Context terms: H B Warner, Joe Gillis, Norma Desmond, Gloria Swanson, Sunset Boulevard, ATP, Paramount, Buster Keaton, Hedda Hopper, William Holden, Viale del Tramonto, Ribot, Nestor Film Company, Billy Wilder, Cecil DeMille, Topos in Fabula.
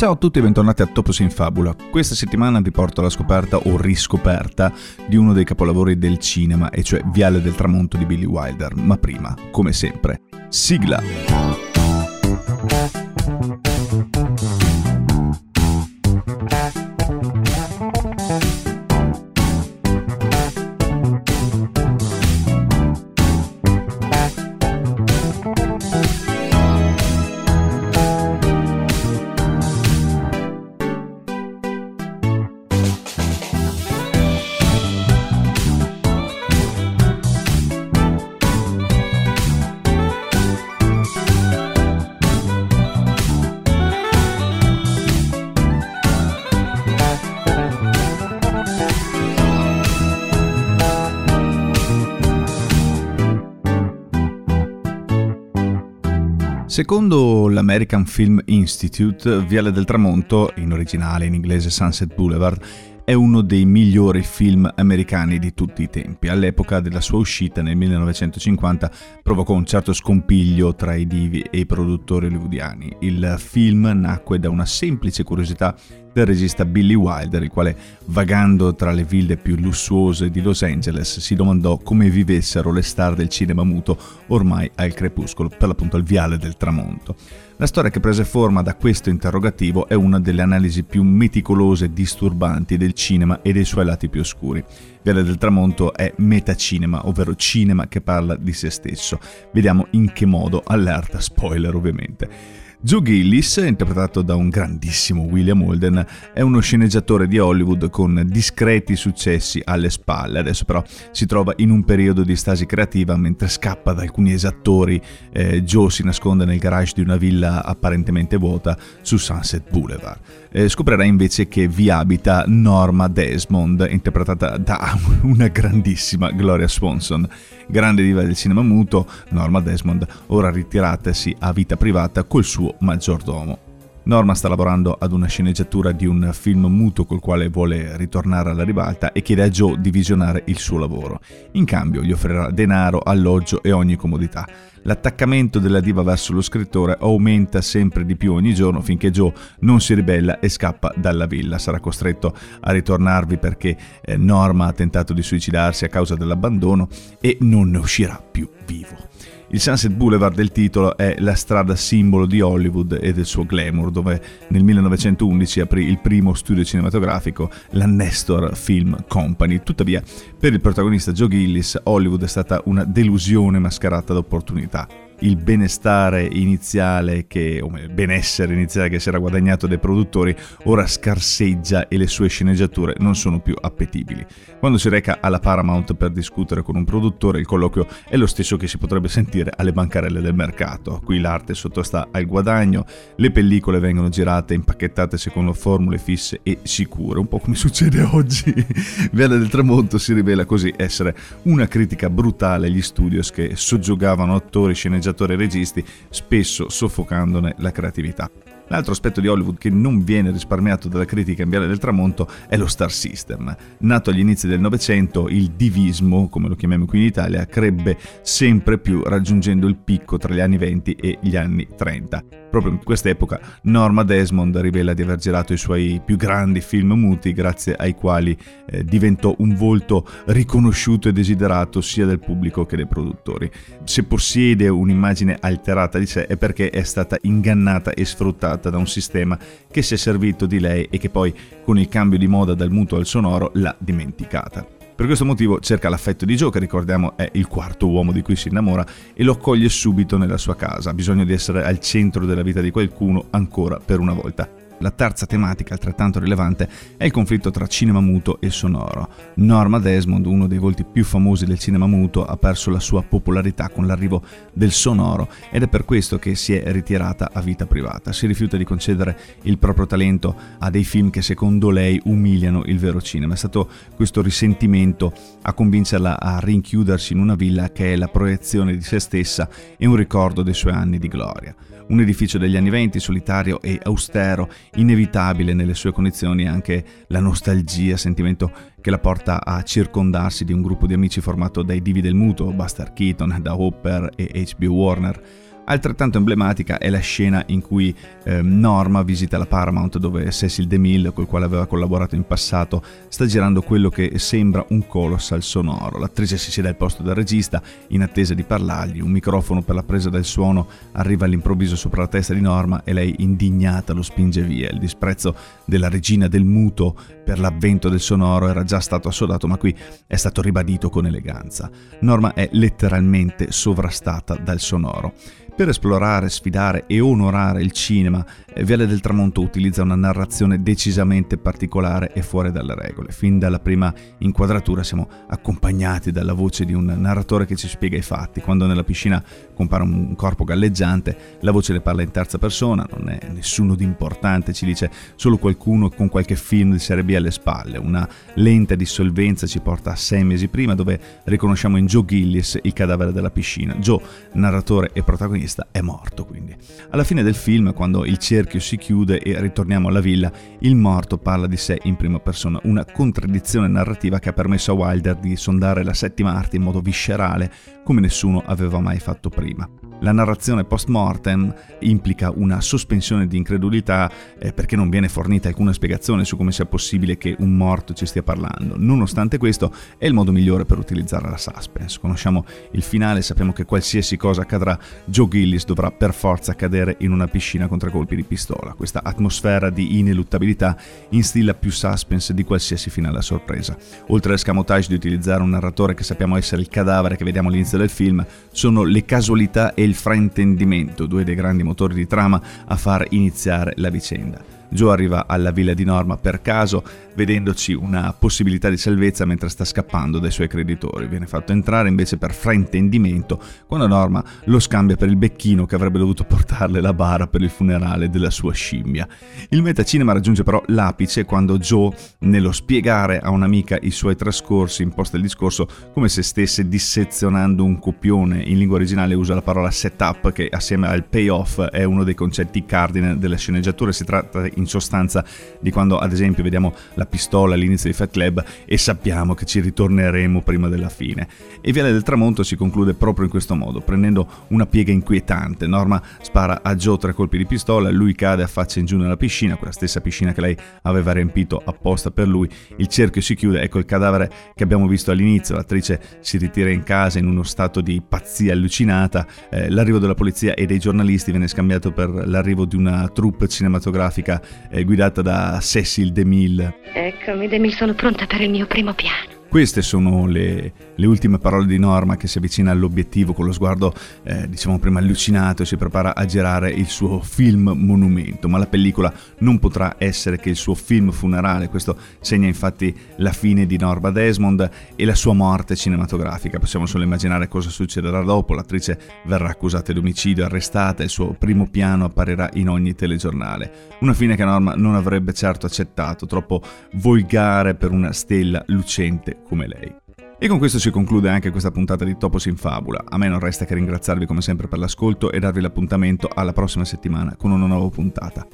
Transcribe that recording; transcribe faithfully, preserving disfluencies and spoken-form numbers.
Ciao a tutti e bentornati a Topos in Fabula. Questa settimana vi porto alla scoperta o riscoperta di uno dei capolavori del cinema, e cioè Viale del Tramonto di Billy Wilder, ma prima, come sempre, sigla! Secondo l'American Film Institute, Viale del Tramonto, in originale in inglese Sunset Boulevard, è uno dei migliori film americani di tutti i tempi. All'epoca della sua uscita nel millenovecentocinquanta provocò un certo scompiglio tra i divi e i produttori hollywoodiani. Il film nacque da una semplice curiosità del regista Billy Wilder, il quale, vagando tra le ville più lussuose di Los Angeles, si domandò come vivessero le star del cinema muto ormai al crepuscolo, per l'appunto al Viale del Tramonto. La storia che prese forma da questo interrogativo è una delle analisi più meticolose e disturbanti del cinema e dei suoi lati più oscuri. Viale del Tramonto è metacinema, ovvero cinema che parla di se stesso. Vediamo in che modo, allerta spoiler ovviamente. Joe Gillis, interpretato da un grandissimo William Holden, è uno sceneggiatore di Hollywood con discreti successi alle spalle. Adesso però si trova in un periodo di stasi creativa mentre scappa da alcuni esattori. Eh, Joe si nasconde nel garage di una villa apparentemente vuota su Sunset Boulevard. Eh, scoprirà invece che vi abita Norma Desmond, interpretata da una grandissima Gloria Swanson. Grande diva del cinema muto, Norma Desmond, ora ritiratasi a vita privata col suo maggiordomo. Norma sta lavorando ad una sceneggiatura di un film muto col quale vuole ritornare alla ribalta e chiede a Joe di visionare il suo lavoro. In cambio gli offrirà denaro, alloggio e ogni comodità. L'attaccamento della diva verso lo scrittore aumenta sempre di più ogni giorno finché Joe non si ribella e scappa dalla villa. Sarà costretto a ritornarvi perché Norma ha tentato di suicidarsi a causa dell'abbandono e non ne uscirà più vivo. Il Sunset Boulevard del titolo è la strada simbolo di Hollywood e del suo glamour, dove nel millenovecentoundici aprì il primo studio cinematografico, la Nestor Film Company. Tuttavia, per il protagonista Joe Gillis, Hollywood è stata una delusione mascherata da opportunità. Il benestare iniziale che, o il benessere iniziale che si era guadagnato dai produttori ora scarseggia e le sue sceneggiature non sono più appetibili. Quando si reca alla Paramount per discutere con un produttore, il colloquio è lo stesso che si potrebbe sentire alle bancarelle del mercato. Qui l'arte sottostà al guadagno, le pellicole vengono girate e impacchettate secondo formule fisse e sicure, un po' come succede oggi. Viale del Tramonto si rivela così essere una critica brutale agli studios che soggiogavano attori, sceneggiatori e registi, spesso soffocandone la creatività. L'altro aspetto di Hollywood che non viene risparmiato dalla critica in Viale del Tramonto è lo star system. Nato agli inizi del Novecento, il divismo, come lo chiamiamo qui in Italia, crebbe sempre più, raggiungendo il picco tra gli anni venti e gli anni trenta. Proprio in quest'epoca Norma Desmond rivela di aver girato i suoi più grandi film muti, grazie ai quali eh, diventò un volto riconosciuto e desiderato sia del pubblico che dei produttori. Se possiede un'immagine alterata di sé è perché è stata ingannata e sfruttata da un sistema che si è servito di lei e che poi, con il cambio di moda dal muto al sonoro, l'ha dimenticata. Per questo motivo cerca l'affetto di Joe, che ricordiamo è il quarto uomo di cui si innamora, e lo accoglie subito nella sua casa. Ha bisogno di essere al centro della vita di qualcuno ancora per una volta. La terza tematica, altrettanto rilevante, è il conflitto tra cinema muto e sonoro. Norma Desmond, uno dei volti più famosi del cinema muto, ha perso la sua popolarità con l'arrivo del sonoro ed è per questo che si è ritirata a vita privata. Si rifiuta di concedere il proprio talento a dei film che secondo lei umiliano il vero cinema. È stato questo risentimento a convincerla a rinchiudersi in una villa che è la proiezione di se stessa e un ricordo dei suoi anni di gloria. Un edificio degli anni venti, solitario e austero, inevitabile nelle sue condizioni anche la nostalgia, sentimento che la porta a circondarsi di un gruppo di amici formato dai divi del muto, Buster Keaton, Hedda Hopper e H B Warner. Altrettanto emblematica è la scena in cui eh, Norma visita la Paramount, dove Cecil DeMille, col quale aveva collaborato in passato, sta girando quello che sembra un colossal sonoro. L'attrice si siede al posto del regista in attesa di parlargli. Un microfono per la presa del suono arriva all'improvviso sopra la testa di Norma e lei, indignata, lo spinge via. Il disprezzo della regina del muto per l'avvento del sonoro era già stato assodato, ma qui è stato ribadito con eleganza. Norma è letteralmente sovrastata dal sonoro. Per esplorare, sfidare e onorare il cinema, Viale del Tramonto utilizza una narrazione decisamente particolare e fuori dalle regole. Fin dalla prima inquadratura siamo accompagnati dalla voce di un narratore che ci spiega i fatti. Quando nella piscina compare un corpo galleggiante, la voce le parla in terza persona, non è nessuno di importante, ci dice solo qualcuno con qualche film di serie B alle spalle. Una lenta dissolvenza ci porta a sei mesi prima, dove riconosciamo in Joe Gillis il cadavere della piscina. Joe, narratore e protagonista, è morto. Quindi alla fine del film, quando il cerchio si chiude e ritorniamo alla villa, il morto parla di sé in prima persona, una contraddizione narrativa che ha permesso a Wilder di sondare la settima arte in modo viscerale come nessuno aveva mai fatto prima. La narrazione post mortem implica una sospensione di incredulità eh, perché non viene fornita alcuna spiegazione su come sia possibile che un morto ci stia parlando. Nonostante questo, è il modo migliore per utilizzare la suspense. Conosciamo il finale, sappiamo che qualsiasi cosa accadrà, Joe Gillis dovrà per forza cadere in una piscina con tre colpi di pistola. Questa atmosfera di ineluttabilità instilla più suspense di qualsiasi finale a sorpresa. Oltre all'escamotage di utilizzare un narratore che sappiamo essere il cadavere che vediamo all'inizio del film, sono le casualità e il fraintendimento, due dei grandi motori di trama, a far iniziare la vicenda. Joe arriva alla villa di Norma per caso, vedendoci una possibilità di salvezza mentre sta scappando dai suoi creditori. Viene fatto entrare invece per fraintendimento quando Norma lo scambia per il becchino che avrebbe dovuto portarle la bara per il funerale della sua scimmia. Il metacinema raggiunge però l'apice quando Joe, nello spiegare a un'amica i suoi trascorsi, imposta il discorso come se stesse dissezionando un copione. In lingua originale usa la parola setup, che assieme al payoff è uno dei concetti cardine della sceneggiatura. Si tratta in sostanza di quando, ad esempio, vediamo la pistola all'inizio di Fight Club e sappiamo che ci ritorneremo prima della fine. E Viale del Tramonto si conclude proprio in questo modo, prendendo una piega inquietante. Norma spara a Joe tre colpi di pistola, lui cade a faccia in giù nella piscina, quella stessa piscina che lei aveva riempito apposta per lui. Il cerchio si chiude, ecco il cadavere che abbiamo visto all'inizio. L'attrice si ritira in casa in uno stato di pazzia allucinata. Eh, l'arrivo della polizia e dei giornalisti viene scambiato per l'arrivo di una troupe cinematografica eh, guidata da Cecil DeMille. Eccomi, Demil, sono pronta per il mio primo piano. Queste sono le, le ultime parole di Norma, che si avvicina all'obiettivo con lo sguardo, eh, diciamo prima allucinato, e si prepara a girare il suo film monumento. Ma la pellicola non potrà essere che il suo film funerale. Questo segna infatti la fine di Norma Desmond e la sua morte cinematografica. Possiamo solo immaginare cosa succederà dopo. L'attrice verrà accusata di omicidio, arrestata, e il suo primo piano apparirà in ogni telegiornale. Una fine che Norma non avrebbe certo accettato, troppo volgare per una stella lucente come lei. E con questo si conclude anche questa puntata di Topos in Fabula. A me non resta che ringraziarvi come sempre per l'ascolto e darvi l'appuntamento alla prossima settimana con una nuova puntata.